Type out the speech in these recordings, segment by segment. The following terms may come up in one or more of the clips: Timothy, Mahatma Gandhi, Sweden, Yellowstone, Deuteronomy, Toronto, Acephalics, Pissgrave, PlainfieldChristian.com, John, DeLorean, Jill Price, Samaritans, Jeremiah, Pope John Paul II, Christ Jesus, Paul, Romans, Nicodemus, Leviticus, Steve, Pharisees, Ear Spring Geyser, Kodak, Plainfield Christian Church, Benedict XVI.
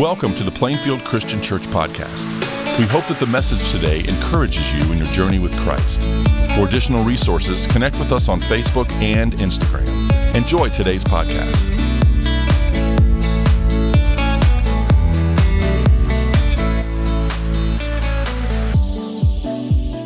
Welcome to the Plainfield Christian Church Podcast. We hope that the message today encourages you in your journey with Christ. For additional resources, connect with us on Facebook and Instagram. Enjoy today's podcast.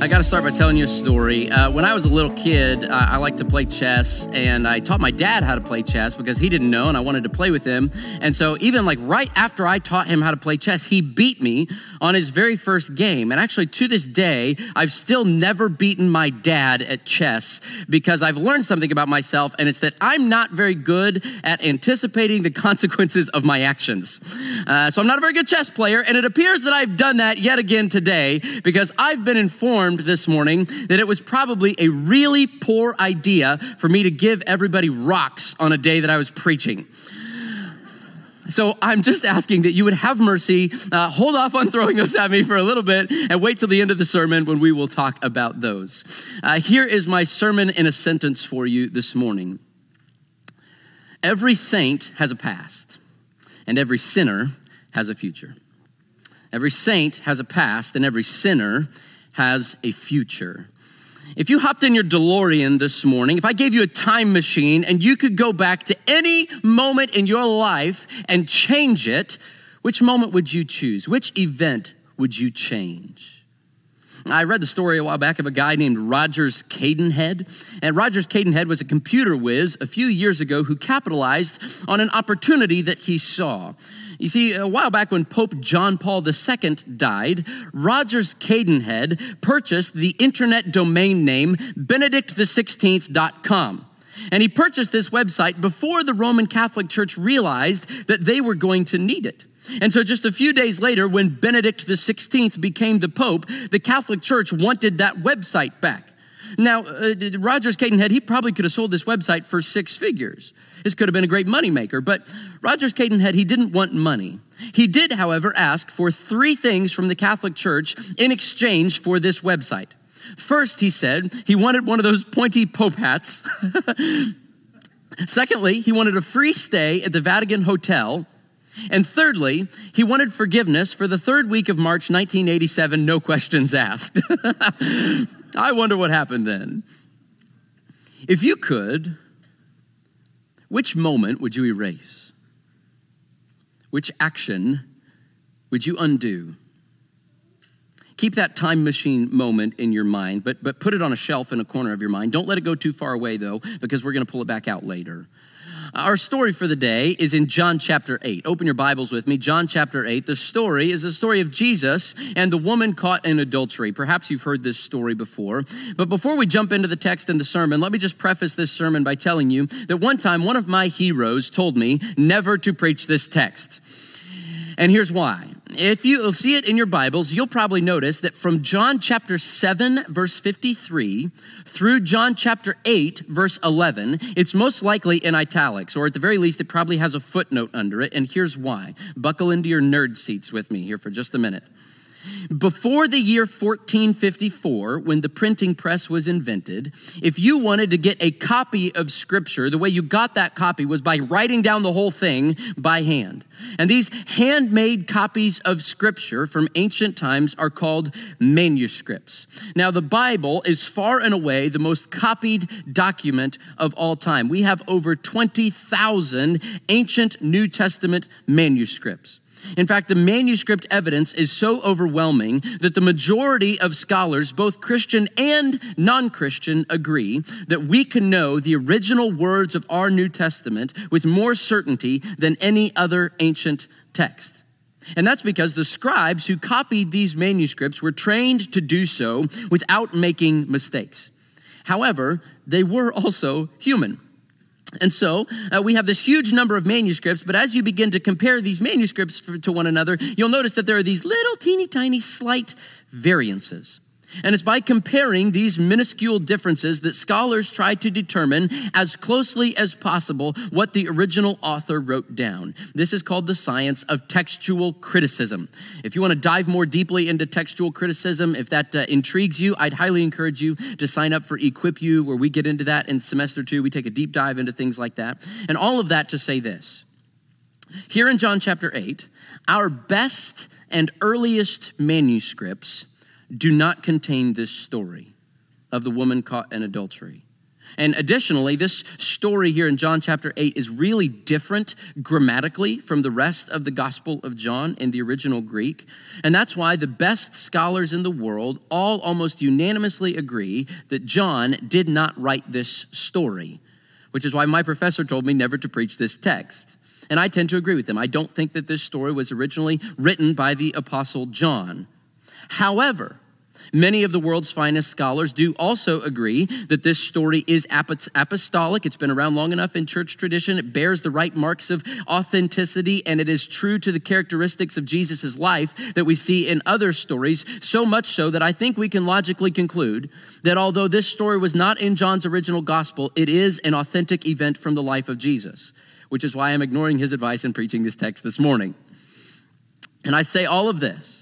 I got to start by telling you a story. When I was a little kid, I liked to play chess, and I taught my dad how to play chess because he didn't know, and I wanted to play with him. And so even like right after I taught him how to play chess, he beat me on his very first game. And actually to this day, I've still never beaten my dad at chess because I've learned something about myself, and it's that I'm not very good at anticipating the consequences of my actions. So I'm not a very good chess player, and it appears that I've done that yet again today because I've been informed this morning that it was probably a really poor idea for me to give everybody rocks on a day that I was preaching. So I'm just asking that you would have mercy, hold off on throwing those at me for a little bit, and wait till the end of the sermon when we will talk about those. Here is my sermon in a sentence for you this morning. Every saint has a past, and every sinner has a future. Every saint has a past, and every sinner has a future. If you hopped in your DeLorean this morning, if I gave you a time machine and you could go back to any moment in your life and change it, which moment would you choose? Which event would you change? I read the story a while back of a guy named Rogers Cadenhead. And Rogers Cadenhead was a computer whiz a few years ago who capitalized on an opportunity that he saw. You see, a while back when Pope John Paul II died, Rogers Cadenhead purchased the internet domain name Benedict XVI.com. And he purchased this website before the Roman Catholic Church realized that they were going to need it. And so just a few days later, when Benedict XVI became the Pope, the Catholic Church wanted that website back. Now, Rogers Cadenhead, he probably could have sold this website for six figures. This could have been a great moneymaker, but Rogers Cadenhead, he didn't want money. He did, however, ask for three things from the Catholic Church in exchange for this website. First, he said, he wanted one of those pointy Pope hats. Secondly, he wanted a free stay at the Vatican Hotel. And thirdly, he wanted forgiveness for the third week of March 1987, no questions asked. I wonder what happened then. If you could, which moment would you erase? Which action would you undo? Keep that time machine moment in your mind, but put it on a shelf in a corner of your mind. Don't let it go too far away, though, because we're going to pull it back out later. Our story for the day is in John chapter 8. Open your Bibles with me. John chapter 8. The story is the story of Jesus and the woman caught in adultery. Perhaps you've heard this story before. But before we jump into the text and the sermon, let me just preface this sermon by telling you that one time one of my heroes told me never to preach this text. And here's why. If you see it in your Bibles, you'll probably notice that from John chapter 7, verse 53, through John chapter 8, verse 11, it's most likely in italics, or at the very least, it probably has a footnote under it, and here's why. Buckle into your nerd seats with me here for just a minute. Before the year 1454, when the printing press was invented, if you wanted to get a copy of Scripture, the way you got that copy was by writing down the whole thing by hand. And these handmade copies of Scripture from ancient times are called manuscripts. Now, the Bible is far and away the most copied document of all time. We have over 20,000 ancient New Testament manuscripts. In fact, the manuscript evidence is so overwhelming that the majority of scholars, both Christian and non-Christian, agree that we can know the original words of our New Testament with more certainty than any other ancient text. And that's because the scribes who copied these manuscripts were trained to do so without making mistakes. However, they were also human. And so we have this huge number of manuscripts, but as you begin to compare these manuscripts to one another, you'll notice that there are these little teeny tiny slight variances. And it's by comparing these minuscule differences that scholars try to determine as closely as possible what the original author wrote down. This is called the science of textual criticism. If you want to dive more deeply into textual criticism, if that intrigues you, I'd highly encourage you to sign up for Equip You, where we get into that in semester 2. We take a deep dive into things like that. And all of that to say this. Here in John chapter 8, our best and earliest manuscripts do not contain this story of the woman caught in adultery. And additionally, this story here in John chapter 8 is really different grammatically from the rest of the Gospel of John in the original Greek. And that's why the best scholars in the world all almost unanimously agree that John did not write this story, which is why my professor told me never to preach this text. And I tend to agree with him. I don't think that this story was originally written by the Apostle John. However, many of the world's finest scholars do also agree that this story is apostolic. It's been around long enough in church tradition. It bears the right marks of authenticity, and it is true to the characteristics of Jesus' life that we see in other stories, so much so that I think we can logically conclude that although this story was not in John's original gospel, it is an authentic event from the life of Jesus, which is why I'm ignoring his advice and preaching this text this morning. And I say all of this.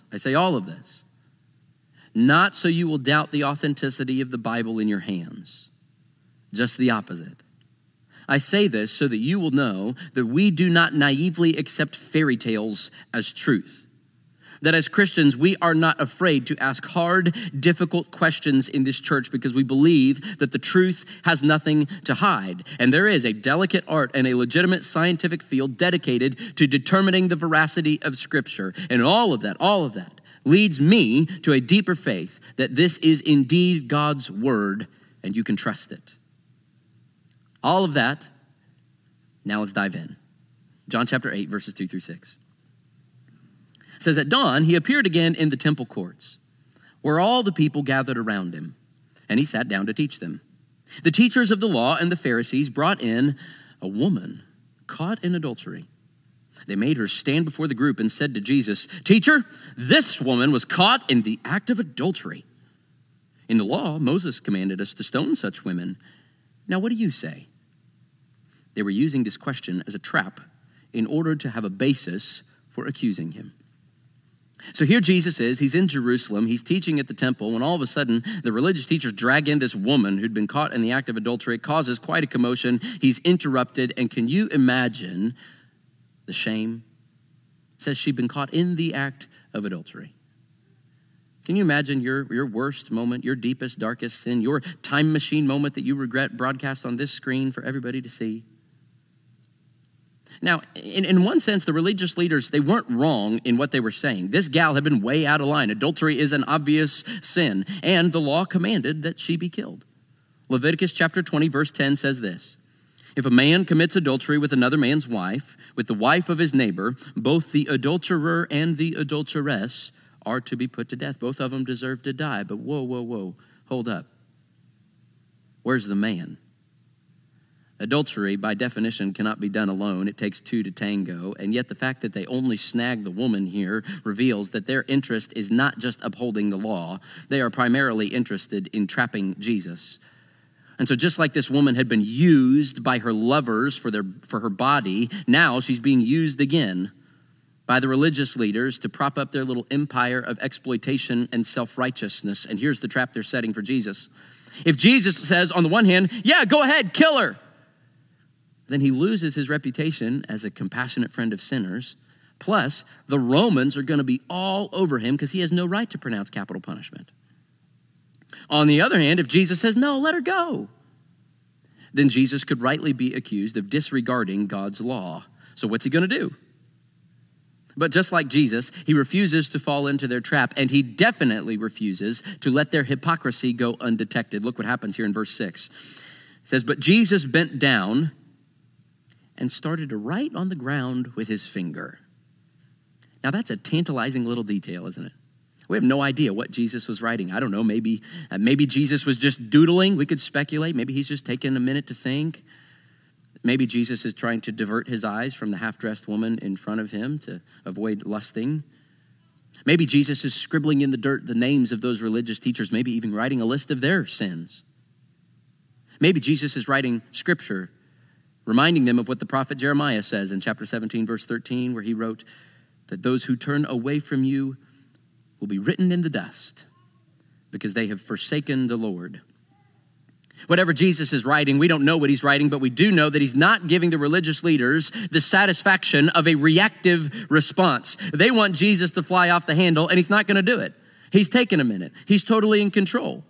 Not so you will doubt the authenticity of the Bible in your hands. Just the opposite. I say this so that you will know that we do not naively accept fairy tales as truth. That as Christians, we are not afraid to ask hard, difficult questions in this church because we believe that the truth has nothing to hide. And there is a delicate art and a legitimate scientific field dedicated to determining the veracity of Scripture. And all of that leads me to a deeper faith that this is indeed God's word and you can trust it. All of that, now let's dive in. John chapter 8, verses 2-6. It says, at dawn, he appeared again in the temple courts where all the people gathered around him, and he sat down to teach them. The teachers of the law and the Pharisees brought in a woman caught in adultery. They made her stand before the group and said to Jesus, "Teacher, this woman was caught in the act of adultery. In the law, Moses commanded us to stone such women. Now, what do you say?" They were using this question as a trap in order to have a basis for accusing him. So here Jesus is, he's in Jerusalem, he's teaching at the temple, when all of a sudden the religious teachers drag in this woman who'd been caught in the act of adultery. It causes quite a commotion. He's interrupted, and can you imagine the shame? It says she'd been caught in the act of adultery. Can you imagine your worst moment, your deepest, darkest sin, your time machine moment that you regret broadcast on this screen for everybody to see? Now, in one sense, the religious leaders, they weren't wrong in what they were saying. This gal had been way out of line. Adultery is an obvious sin, and the law commanded that she be killed. Leviticus chapter 20, verse 10 says this, "If a man commits adultery with another man's wife, with the wife of his neighbor, both the adulterer and the adulteress are to be put to death." Both of them deserve to die. But whoa, hold up. Where's the man? Adultery, by definition, cannot be done alone. It takes two to tango. And yet the fact that they only snagged the woman here reveals that their interest is not just upholding the law. They are primarily interested in trapping Jesus. And so just like this woman had been used by her lovers for her body, now she's being used again by the religious leaders to prop up their little empire of exploitation and self-righteousness. And here's the trap they're setting for Jesus. If Jesus says, on the one hand, yeah, go ahead, kill her, then he loses his reputation as a compassionate friend of sinners. Plus, the Romans are going to be all over him because he has no right to pronounce capital punishment. On the other hand, if Jesus says, no, let her go, then Jesus could rightly be accused of disregarding God's law. So what's he going to do? But just like Jesus, he refuses to fall into their trap, and he definitely refuses to let their hypocrisy go undetected. Look what happens here in verse 6. It says, but Jesus bent down and started to write on the ground with his finger. Now that's a tantalizing little detail, isn't it? We have no idea what Jesus was writing. I don't know, maybe Jesus was just doodling. We could speculate. Maybe he's just taking a minute to think. Maybe Jesus is trying to divert his eyes from the half-dressed woman in front of him to avoid lusting. Maybe Jesus is scribbling in the dirt the names of those religious teachers, maybe even writing a list of their sins. Maybe Jesus is writing scripture, reminding them of what the prophet Jeremiah says in chapter 17, verse 13, where he wrote that those who turn away from you will be written in the dust because they have forsaken the Lord. Whatever Jesus is writing, we don't know what he's writing, but we do know that he's not giving the religious leaders the satisfaction of a reactive response. They want Jesus to fly off the handle, and he's not going to do it. He's taking a minute. He's totally in control.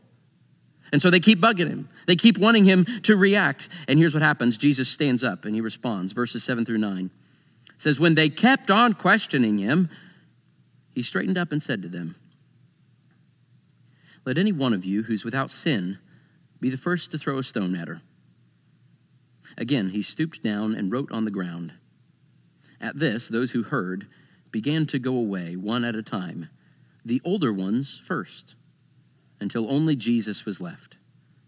And so they keep bugging him. They keep wanting him to react. And here's what happens. Jesus stands up and he responds. Verses 7-9. It says, when they kept on questioning him, he straightened up and said to them, let any one of you who's without sin be the first to throw a stone at her. Again, he stooped down and wrote on the ground. At this, those who heard began to go away one at a time, the older ones first, until only Jesus was left,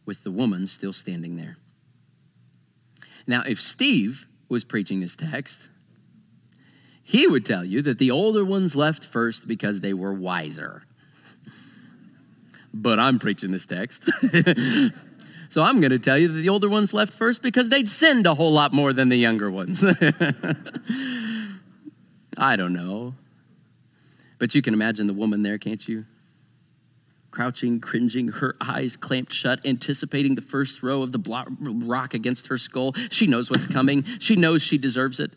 with the woman still standing there. Now, if Steve was preaching this text, he would tell you that the older ones left first because they were wiser. But I'm preaching this text. So I'm going to tell you that the older ones left first because they'd sinned a whole lot more than the younger ones. I don't know. But you can imagine the woman there, can't you? Crouching, cringing, her eyes clamped shut, anticipating the first throw of the rock against her skull. She knows what's coming. She knows she deserves it.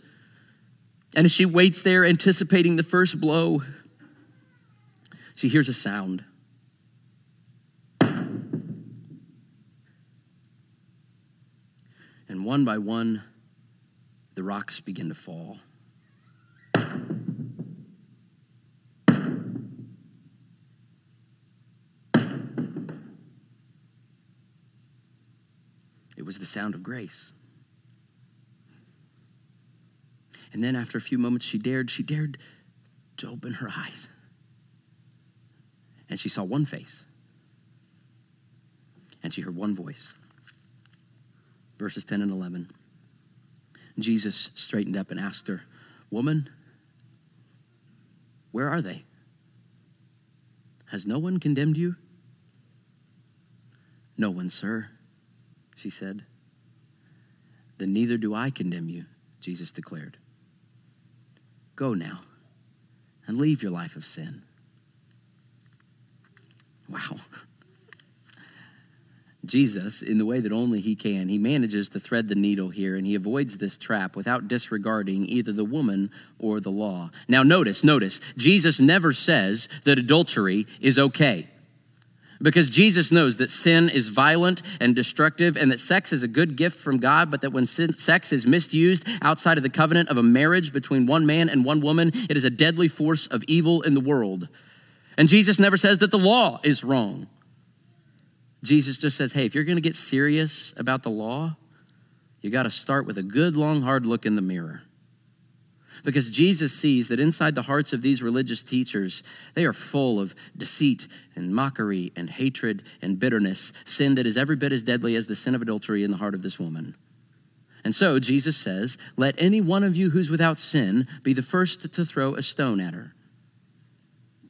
And as she waits there, anticipating the first blow, she hears a sound. And one by one, the rocks begin to fall. It was the sound of grace. And then after a few moments, she dared to open her eyes. And she saw one face. And she heard one voice. Verses 10 and 11. Jesus straightened up and asked her, woman, where are they? Has no one condemned you? No one, sir, she said. Then neither do I condemn you, Jesus declared. Go now and leave your life of sin. Wow. Jesus, in the way that only he can, he manages to thread the needle here, and he avoids this trap without disregarding either the woman or the law. Now notice, Jesus never says that adultery is okay, because Jesus knows that sin is violent and destructive, and that sex is a good gift from God, but that when sex is misused outside of the covenant of a marriage between one man and one woman, it is a deadly force of evil in the world. And Jesus never says that the law is wrong. Jesus just says, hey, if you're going to get serious about the law, you got to start with a good, long, hard look in the mirror. Because Jesus sees that inside the hearts of these religious teachers, they are full of deceit and mockery and hatred and bitterness, sin that is every bit as deadly as the sin of adultery in the heart of this woman. And so Jesus says, let any one of you who's without sin be the first to throw a stone at her.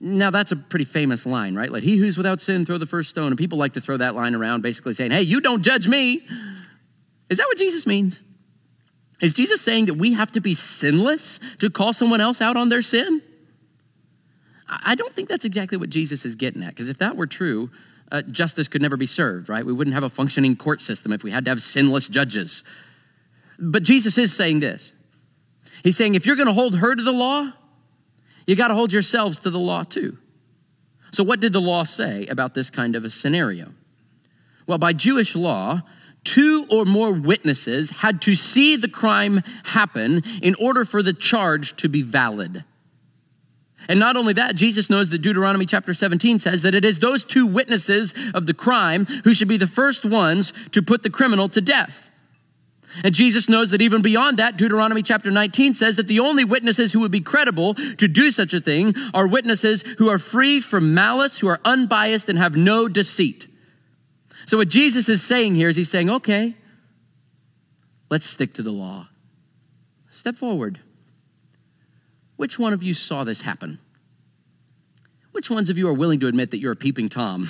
Now, that's a pretty famous line, right? Let he who's without sin throw the first stone. And people like to throw that line around, basically saying, hey, you don't judge me. Is that what Jesus means? Is Jesus saying that we have to be sinless to call someone else out on their sin? I don't think that's exactly what Jesus is getting at, because if that were true, justice could never be served, right? We wouldn't have a functioning court system if we had to have sinless judges. But Jesus is saying this. He's saying, if you're going to hold her to the law, you got to hold yourselves to the law too. So what did the law say about this kind of a scenario? Well, by Jewish law, two or more witnesses had to see the crime happen in order for the charge to be valid. And not only that, Jesus knows that Deuteronomy chapter 17 says that it is those two witnesses of the crime who should be the first ones to put the criminal to death. And Jesus knows that even beyond that, Deuteronomy chapter 19 says that the only witnesses who would be credible to do such a thing are witnesses who are free from malice, who are unbiased and have no deceit. So what Jesus is saying here is he's saying, okay, let's stick to the law. Step forward. Which one of you saw this happen? Which ones of you are willing to admit that you're a peeping Tom?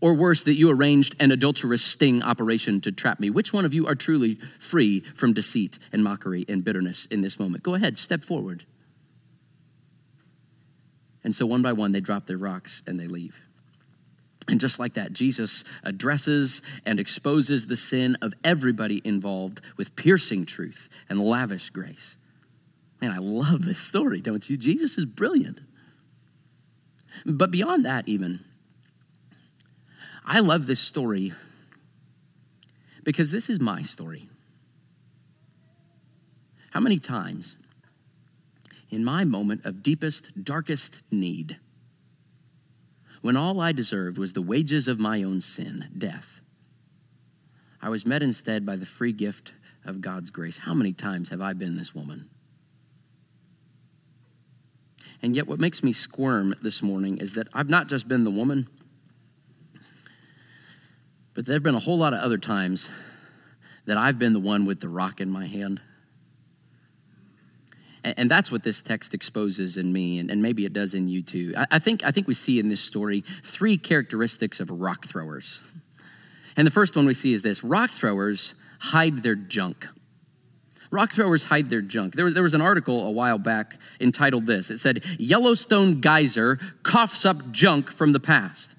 Or worse, that you arranged an adulterous sting operation to trap me? Which one of you are truly free from deceit and mockery and bitterness in this moment? Go ahead, step forward. And so one by one, they drop their rocks and they leave. And just like that, Jesus addresses and exposes the sin of everybody involved with piercing truth and lavish grace. Man, I love this story, don't you? Jesus is brilliant. But beyond that even, I love this story because this is my story. How many times in my moment of deepest, darkest need, when all I deserved was the wages of my own sin, death, I was met instead by the free gift of God's grace. How many times have I been this woman? And yet what makes me squirm this morning is that I've not just been the woman, but there have been a whole lot of other times that I've been the one with the rock in my hand. And that's what this text exposes in me, and maybe it does in you too. I think we see in this story three characteristics of rock throwers. And the first one we see is this: rock throwers hide their junk. Rock throwers hide their junk. There was an article a while back entitled this. It said, "Yellowstone Geyser Coughs Up Junk from the Past."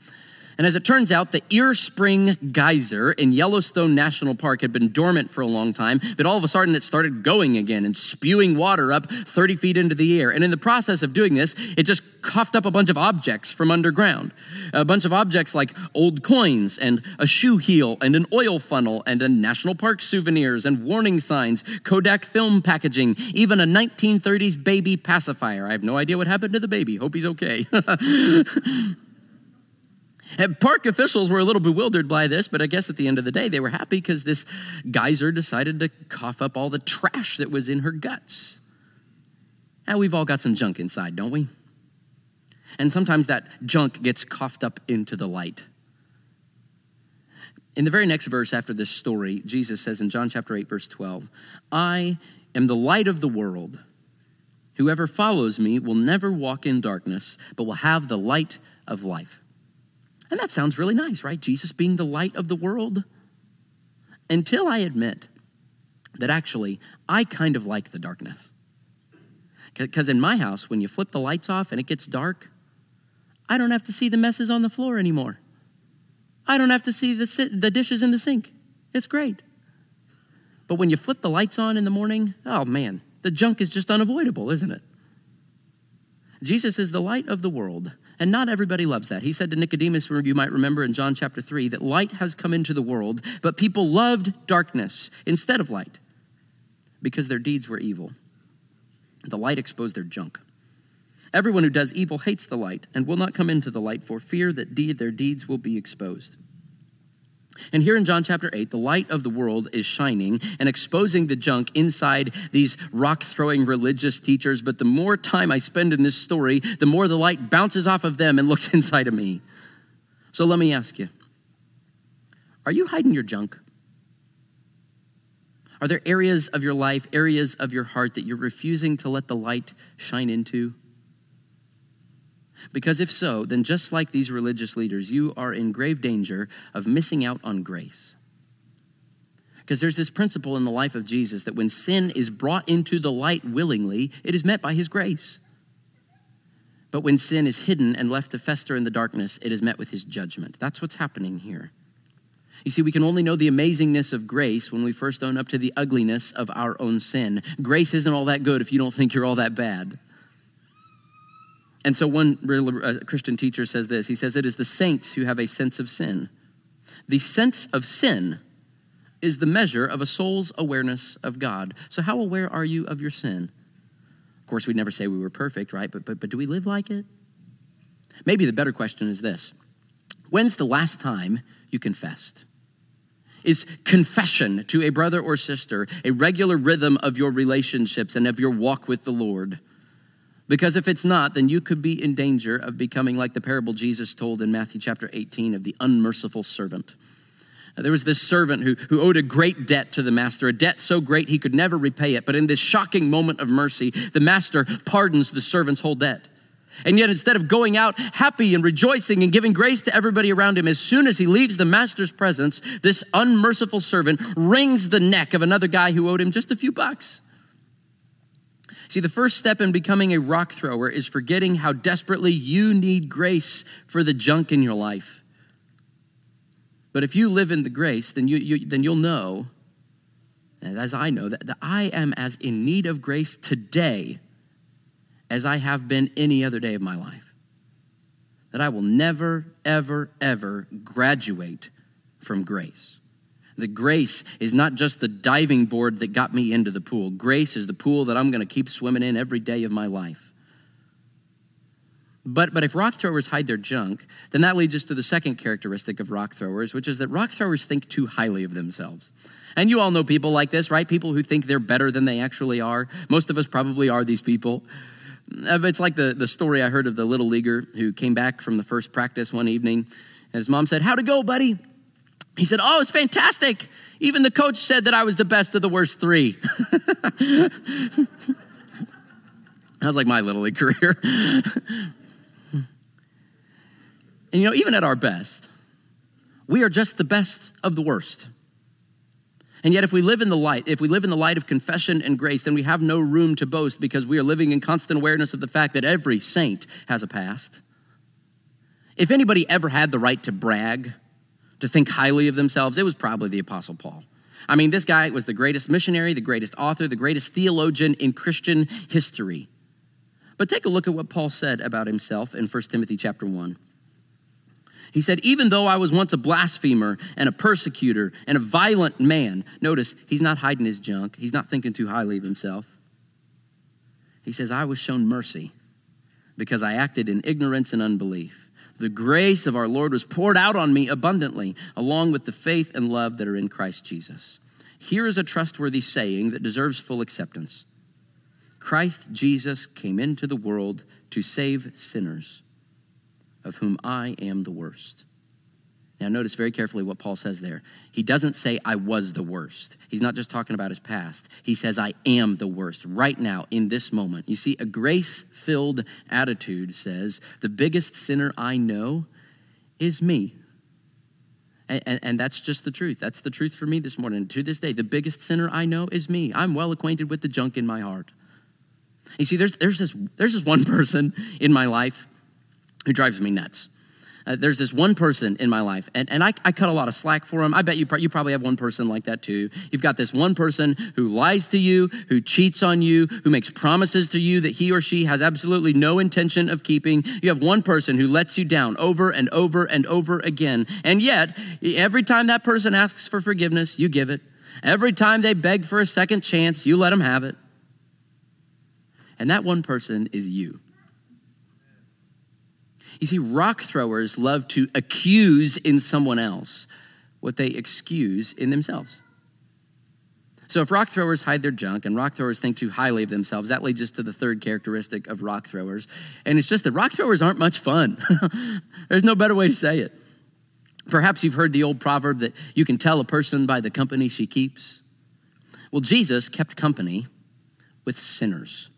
And as it turns out, the Ear Spring Geyser in Yellowstone National Park had been dormant for a long time, but all of a sudden it started going again and spewing water up 30 feet into the air. And in the process of doing this, it just coughed up a bunch of objects from underground. A bunch of objects like old coins and a shoe heel and an oil funnel and a national park souvenirs and warning signs, Kodak film packaging, even a 1930s baby pacifier. I have no idea what happened to the baby. Hope he's okay. And park officials were a little bewildered by this, but I guess at the end of the day, they were happy because this geyser decided to cough up all the trash that was in her guts. Now, we've all got some junk inside, don't we? And sometimes that junk gets coughed up into the light. In the very next verse after this story, Jesus says in John chapter 8, verse 12, "I am the light of the world. Whoever follows me will never walk in darkness, but will have the light of life." And that sounds really nice, right? Jesus being the light of the world. Until I admit that actually, I kind of like the darkness. Because in my house, when you flip the lights off and it gets dark, I don't have to see the messes on the floor anymore. I don't have to see the dishes in the sink. It's great. But when you flip the lights on in the morning, oh man, the junk is just unavoidable, isn't it? Jesus is the light of the world. And not everybody loves that. He said to Nicodemus, you might remember in John chapter 3, that light has come into the world, but people loved darkness instead of light because their deeds were evil. The light exposed their junk. Everyone who does evil hates the light and will not come into the light for fear that their deeds will be exposed. And here in John chapter 8, the light of the world is shining and exposing the junk inside these rock-throwing religious teachers. But the more time I spend in this story, the more the light bounces off of them and looks inside of me. So let me ask you, are you hiding your junk? Are there areas of your life, areas of your heart that you're refusing to let the light shine into? Because if so, then just like these religious leaders, you are in grave danger of missing out on grace. Because there's this principle in the life of Jesus that when sin is brought into the light willingly, it is met by his grace. But when sin is hidden and left to fester in the darkness, it is met with his judgment. That's what's happening here. You see, we can only know the amazingness of grace when we first own up to the ugliness of our own sin. Grace isn't all that good if you don't think you're all that bad. And so one Christian teacher says this. He says, "It is the saints who have a sense of sin. The sense of sin is the measure of a soul's awareness of God." So how aware are you of your sin? Of course, we'd never say we were perfect, right? But do we live like it? Maybe the better question is this: when's the last time you confessed? Is confession to a brother or sister a regular rhythm of your relationships and of your walk with the Lord? Because if it's not, then you could be in danger of becoming like the parable Jesus told in Matthew chapter 18 of the unmerciful servant. Now, there was this servant who owed a great debt to the master, a debt so great he could never repay it. But in this shocking moment of mercy, the master pardons the servant's whole debt. And yet instead of going out happy and rejoicing and giving grace to everybody around him, as soon as he leaves the master's presence, this unmerciful servant wrings the neck of another guy who owed him just a few bucks. See, the first step in becoming a rock thrower is forgetting how desperately you need grace for the junk in your life. But if you live in the grace, then you'll know, and as I know, that I am as in need of grace today as I have been any other day of my life. That I will never, ever, ever graduate from grace. The grace is not just the diving board that got me into the pool. Grace is the pool that I'm going to keep swimming in every day of my life. But if rock throwers hide their junk, then that leads us to the second characteristic of rock throwers, which is that rock throwers think too highly of themselves. And you all know people like this, right? People who think they're better than they actually are. Most of us probably are these people. It's like the story I heard of the little leaguer who came back from the first practice one evening, and his mom said, "How'd it go, buddy?" He said, "Oh, it's fantastic. Even the coach said that I was the best of the worst three." That was like my little league career. And you know, even at our best, we are just the best of the worst. And yet if we live in the light of confession and grace, then we have no room to boast because we are living in constant awareness of the fact that every saint has a past. If anybody ever had the right to brag, to think highly of themselves, it was probably the Apostle Paul. I mean, this guy was the greatest missionary, the greatest author, the greatest theologian in Christian history. But take a look at what Paul said about himself in 1 Timothy chapter 1. He said, "Even though I was once a blasphemer and a persecutor and a violent man," notice he's not hiding his junk. He's not thinking too highly of himself. He says, "I was shown mercy because I acted in ignorance and unbelief. The grace of our Lord was poured out on me abundantly, along with the faith and love that are in Christ Jesus. Here is a trustworthy saying that deserves full acceptance. Christ Jesus came into the world to save sinners, of whom I am the worst." Now notice very carefully what Paul says there. He doesn't say, "I was the worst." He's not just talking about his past. He says, "I am the worst right now in this moment." You see, a grace-filled attitude says, the biggest sinner I know is me. And that's just the truth. That's the truth for me this morning. To this day, the biggest sinner I know is me. I'm well acquainted with the junk in my heart. You see, there's this one person in my life who drives me nuts. There's this one person in my life, and I cut a lot of slack for him. I bet you probably have one person like that too. You've got this one person who lies to you, who cheats on you, who makes promises to you that he or she has absolutely no intention of keeping. You have one person who lets you down over and over and over again. And yet, every time that person asks for forgiveness, you give it. Every time they beg for a second chance, you let them have it. And that one person is you. You see, rock throwers love to accuse in someone else what they excuse in themselves. So if rock throwers hide their junk and rock throwers think too highly of themselves, that leads us to the third characteristic of rock throwers. And it's just that rock throwers aren't much fun. There's no better way to say it. Perhaps you've heard the old proverb that you can tell a person by the company she keeps. Well, Jesus kept company with sinners.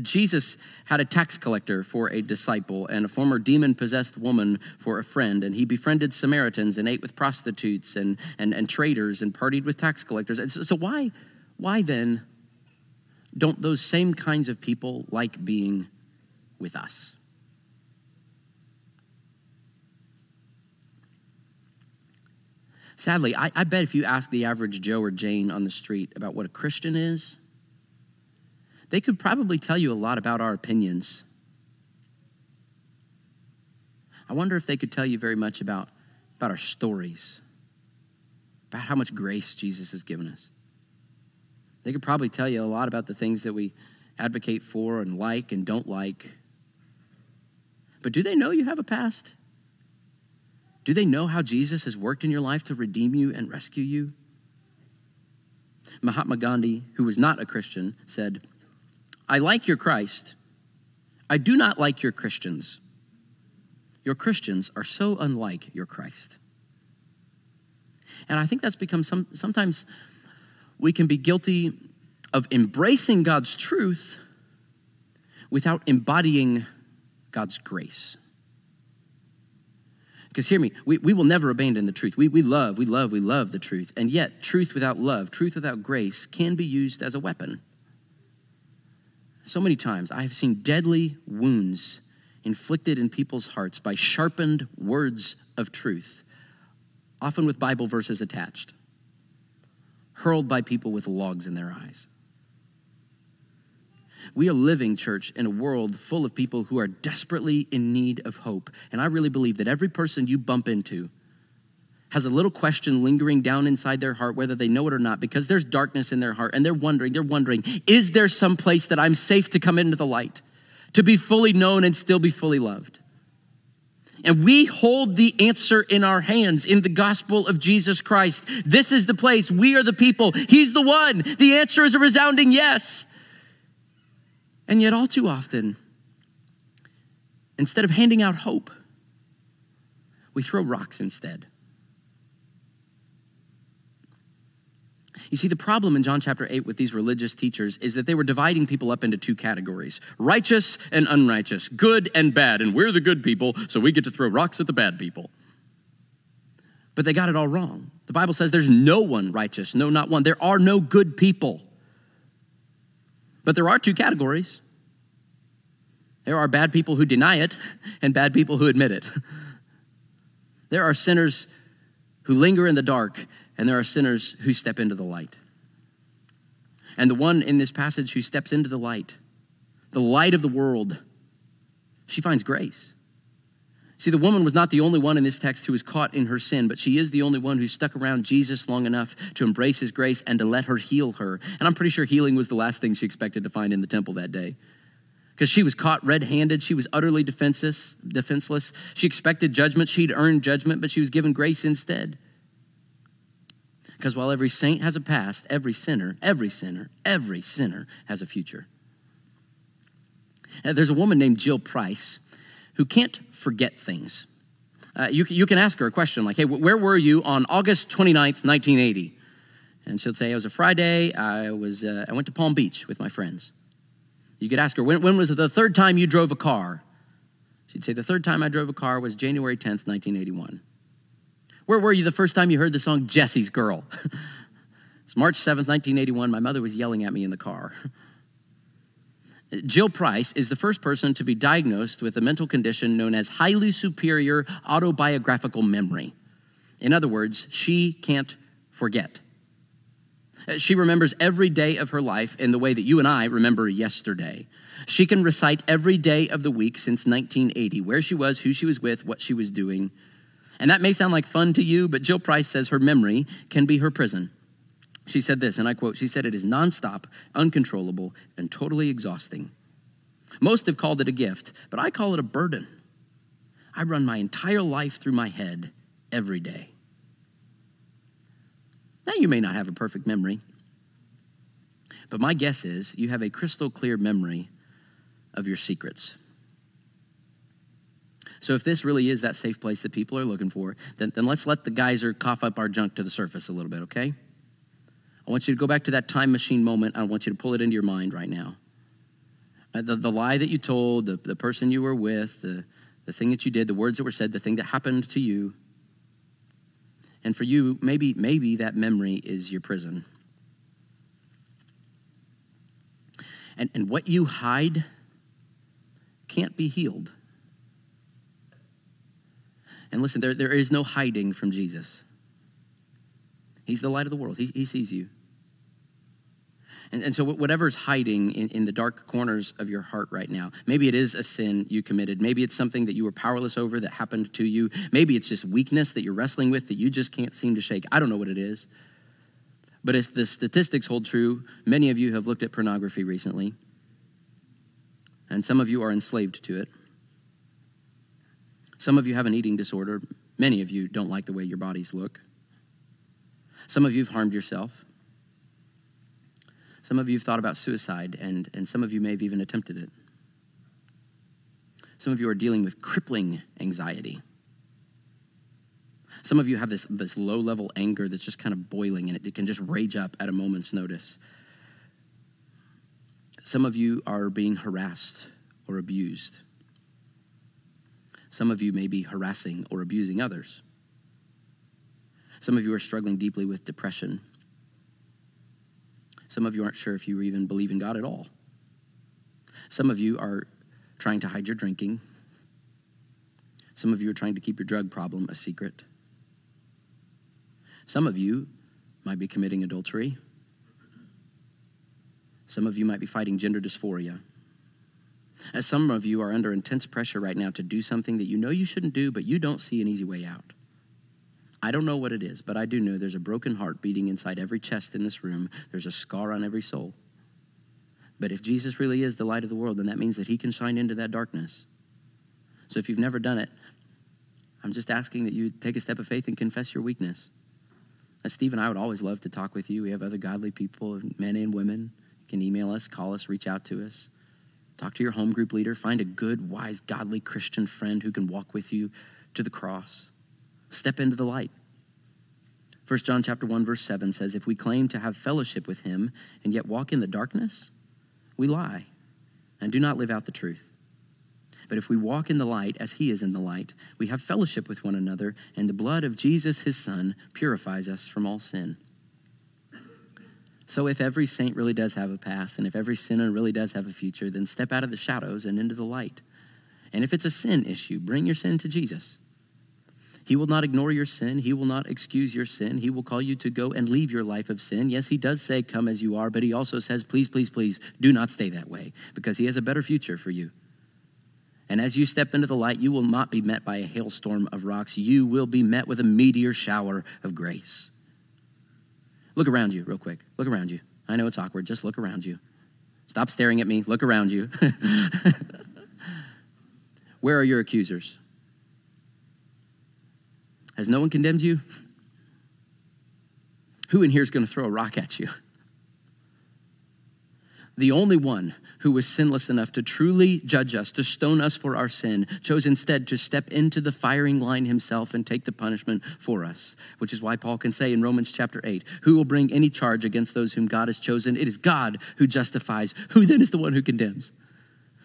Jesus had a tax collector for a disciple and a former demon-possessed woman for a friend, and he befriended Samaritans and ate with prostitutes and traders and partied with tax collectors. And so why then don't those same kinds of people like being with us? Sadly, I bet if you ask the average Joe or Jane on the street about what a Christian is, they could probably tell you a lot about our opinions. I wonder if they could tell you very much about our stories, about how much grace Jesus has given us. They could probably tell you a lot about the things that we advocate for and like and don't like. But do they know you have a past? Do they know how Jesus has worked in your life to redeem you and rescue you? Mahatma Gandhi, who was not a Christian, said, "I like your Christ. I do not like your Christians. Your Christians are so unlike your Christ." And I think that's become sometimes we can be guilty of embracing God's truth without embodying God's grace. Because hear me, we will never abandon the truth. We love the truth. And yet, truth without love, truth without grace can be used as a weapon. So many times I have seen deadly wounds inflicted in people's hearts by sharpened words of truth often with Bible verses attached, hurled by people with logs in their eyes. We are living, church, in a world full of people who are desperately in need of hope. And I really believe that every person you bump into has a little question lingering down inside their heart, whether they know it or not, because there's darkness in their heart and they're wondering, is there some place that I'm safe to come into the light, to be fully known and still be fully loved? And we hold the answer in our hands in the gospel of Jesus Christ. This is the place. We are the people. He's the one. The answer is a resounding yes. And yet all too often, instead of handing out hope, we throw rocks instead. You see, the problem in John chapter 8 with these religious teachers is that they were dividing people up into two categories, righteous and unrighteous, good and bad, and we're the good people, so we get to throw rocks at the bad people. But they got it all wrong. The Bible says there's no one righteous, no, not one. There are no good people. But there are two categories. There are bad people who deny it and bad people who admit it. There are sinners who linger in the dark, and there are sinners who step into the light. And the one in this passage who steps into the light of the world, she finds grace. See, the woman was not the only one in this text who was caught in her sin, but she is the only one who stuck around Jesus long enough to embrace his grace and to let her heal her. And I'm pretty sure healing was the last thing she expected to find in the temple that day, because she was caught red-handed. She was utterly defenseless. She expected judgment. She'd earned judgment, but she was given grace instead. Because while every saint has a past, every sinner has a future. There's a woman named Jill Price who can't forget things. You can ask her a question like, hey, where were you on August 29th, 1980? And she'll say, it was a Friday. I went to Palm Beach with my friends. You could ask her, when was the third time you drove a car? She'd say, the third time I drove a car was January 10th, 1981. Where were you the first time you heard the song Jesse's Girl? It's March 7th, 1981. My mother was yelling at me in the car. Jill Price is the first person to be diagnosed with a mental condition known as highly superior autobiographical memory. In other words, she can't forget. She remembers every day of her life in the way that you and I remember yesterday. She can recite every day of the week since 1980, where she was, who she was with, what she was doing. And that may sound like fun to you, but Jill Price says her memory can be her prison. She said this, and I quote, she said, it is nonstop, uncontrollable, and totally exhausting. Most have called it a gift, but I call it a burden. I run my entire life through my head every day. Now, you may not have a perfect memory, but my guess is you have a crystal clear memory of your secrets. So if this really is that safe place that people are looking for, then let's let the geyser cough up our junk to the surface a little bit, okay? I want you to go back to that time machine moment. I want you to pull it into your mind right now. The lie that you told, the person you were with, the thing that you did, the words that were said, the thing that happened to you. And for you, maybe that memory is your prison. And what you hide can't be healed. And listen, there is no hiding from Jesus. He's the light of the world. He sees you. And so whatever's hiding in the dark corners of your heart right now, maybe it is a sin you committed. Maybe it's something that you were powerless over that happened to you. Maybe it's just weakness that you're wrestling with that you just can't seem to shake. I don't know what it is. But if the statistics hold true, many of you have looked at pornography recently. And some of you are enslaved to it. Some of you have an eating disorder. Many of you don't like the way your bodies look. Some of you have harmed yourself. Some of you have thought about suicide, and some of you may have even attempted it. Some of you are dealing with crippling anxiety. Some of you have this low-level anger that's just kind of boiling, and it can just rage up at a moment's notice. Some of you are being harassed or abused. Some of you may be harassing or abusing others. Some of you are struggling deeply with depression. Some of you aren't sure if you even believe in God at all. Some of you are trying to hide your drinking. Some of you are trying to keep your drug problem a secret. Some of you might be committing adultery. Some of you might be fighting gender dysphoria. As some of you are under intense pressure right now to do something that you know you shouldn't do, but you don't see an easy way out. I don't know what it is, but I do know there's a broken heart beating inside every chest in this room. There's a scar on every soul. But if Jesus really is the light of the world, then that means that he can shine into that darkness. So if you've never done it, I'm just asking that you take a step of faith and confess your weakness. As Steve and I would always love to talk with you. We have other godly people, men and women. You can email us, call us, reach out to us. Talk to your home group leader. Find a good, wise, godly Christian friend who can walk with you to the cross. Step into the light. 1 John chapter 1, verse 7 says, if we claim to have fellowship with him and yet walk in the darkness, we lie and do not live out the truth. But if we walk in the light as he is in the light, we have fellowship with one another, and the blood of Jesus, his son, purifies us from all sin. So if every saint really does have a past, and if every sinner really does have a future, then step out of the shadows and into the light. And if it's a sin issue, bring your sin to Jesus. He will not ignore your sin. He will not excuse your sin. He will call you to go and leave your life of sin. Yes, he does say, come as you are, but he also says, please, please, please do not stay that way, because he has a better future for you. And as you step into the light, you will not be met by a hailstorm of rocks. You will be met with a meteor shower of grace. Look around you real quick. Look around you. I know it's awkward. Just look around you. Stop staring at me. Look around you. Where are your accusers? Has no one condemned you? Who in here is going to throw a rock at you? The only one who was sinless enough to truly judge us, to stone us for our sin, chose instead to step into the firing line himself and take the punishment for us, which is why Paul can say in Romans chapter 8, who will bring any charge against those whom God has chosen? It is God who justifies. Who then is the one who condemns?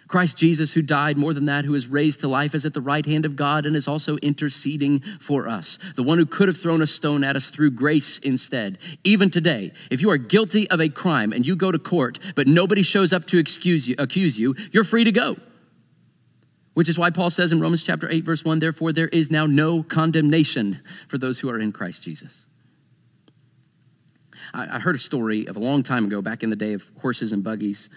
Christ Jesus, who died, more than that, who is raised to life, is at the right hand of God and is also interceding for us. The one who could have thrown a stone at us through grace instead. Even today, if you are guilty of a crime and you go to court, but nobody shows up to accuse you, you're free to go. Which is why Paul says in Romans chapter 8, verse 1, therefore there is now no condemnation for those who are in Christ Jesus. I heard a story of a long time ago, back in the day of horses and buggies.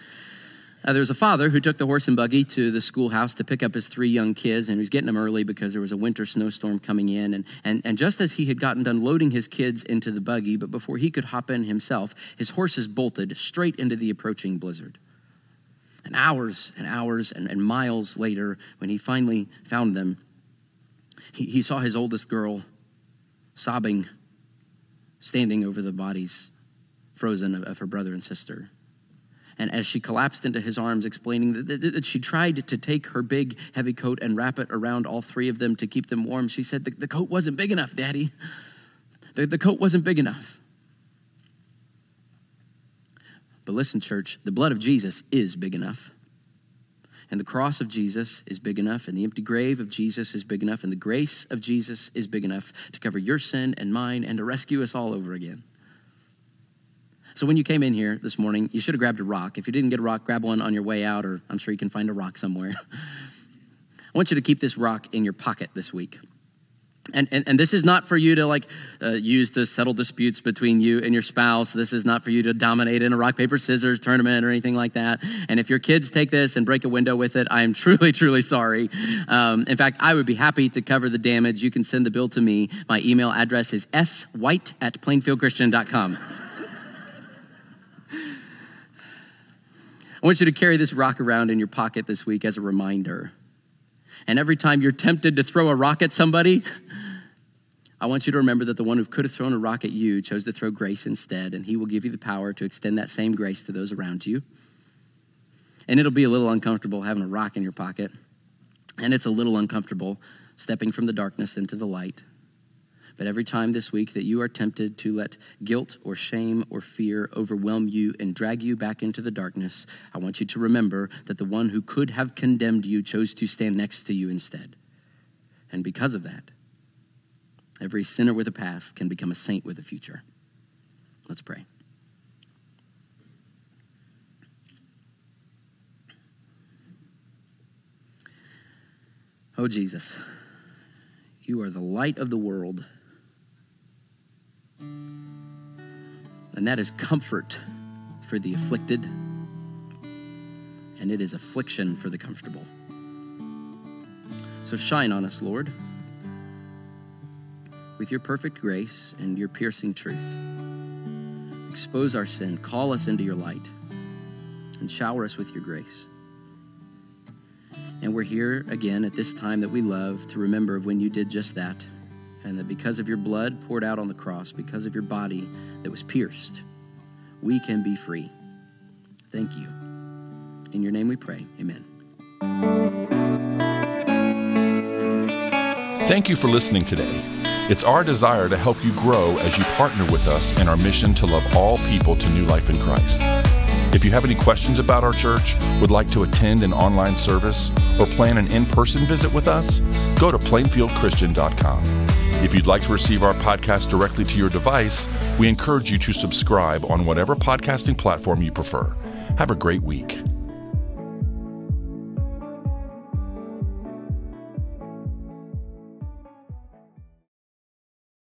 There was a father who took the horse and buggy to the schoolhouse to pick up his three young kids, and he was getting them early because there was a winter snowstorm coming in. And just as he had gotten done loading his kids into the buggy, but before he could hop in himself, his horses bolted straight into the approaching blizzard. And hours and miles later, when he finally found them, he saw his oldest girl sobbing, standing over the bodies frozen of her brother and sister. And as she collapsed into his arms, explaining that she tried to take her big, heavy coat and wrap it around all three of them to keep them warm, she said, the coat wasn't big enough, Daddy. The coat wasn't big enough. But listen, church, the blood of Jesus is big enough. And the cross of Jesus is big enough, and the empty grave of Jesus is big enough, and the grace of Jesus is big enough to cover your sin and mine and to rescue us all over again. So when you came in here this morning, you should have grabbed a rock. If you didn't get a rock, grab one on your way out, or I'm sure you can find a rock somewhere. I want you to keep this rock in your pocket this week. And this is not for you to use to settle disputes between you and your spouse. This is not for you to dominate in a rock, paper, scissors tournament or anything like that. And if your kids take this and break a window with it, I am truly, truly sorry. In fact, I would be happy to cover the damage. You can send the bill to me. My email address is swhite@plainfieldchristian.com. I want you to carry this rock around in your pocket this week as a reminder. And every time you're tempted to throw a rock at somebody, I want you to remember that the one who could have thrown a rock at you chose to throw grace instead, and he will give you the power to extend that same grace to those around you. And it'll be a little uncomfortable having a rock in your pocket, and it's a little uncomfortable stepping from the darkness into the light. But every time this week that you are tempted to let guilt or shame or fear overwhelm you and drag you back into the darkness, I want you to remember that the one who could have condemned you chose to stand next to you instead. And because of that, every sinner with a past can become a saint with a future. Let's pray. Oh, Jesus, you are the light of the world. and that is comfort for the afflicted, and it is affliction for the comfortable. So shine on us, Lord, with your perfect grace and your piercing truth. Expose our sin, call us into your light, and shower us with your grace. And we're here again at this time that we love to remember of when you did just that, and that because of your blood poured out on the cross, because of your body that was pierced, we can be free. Thank you. In your name we pray. Amen. Thank you for listening today. It's our desire to help you grow as you partner with us in our mission to love all people to new life in Christ. If you have any questions about our church, would like to attend an online service, or plan an in-person visit with us, go to PlainfieldChristian.com. If you'd like to receive our podcast directly to your device, we encourage you to subscribe on whatever podcasting platform you prefer. Have a great week.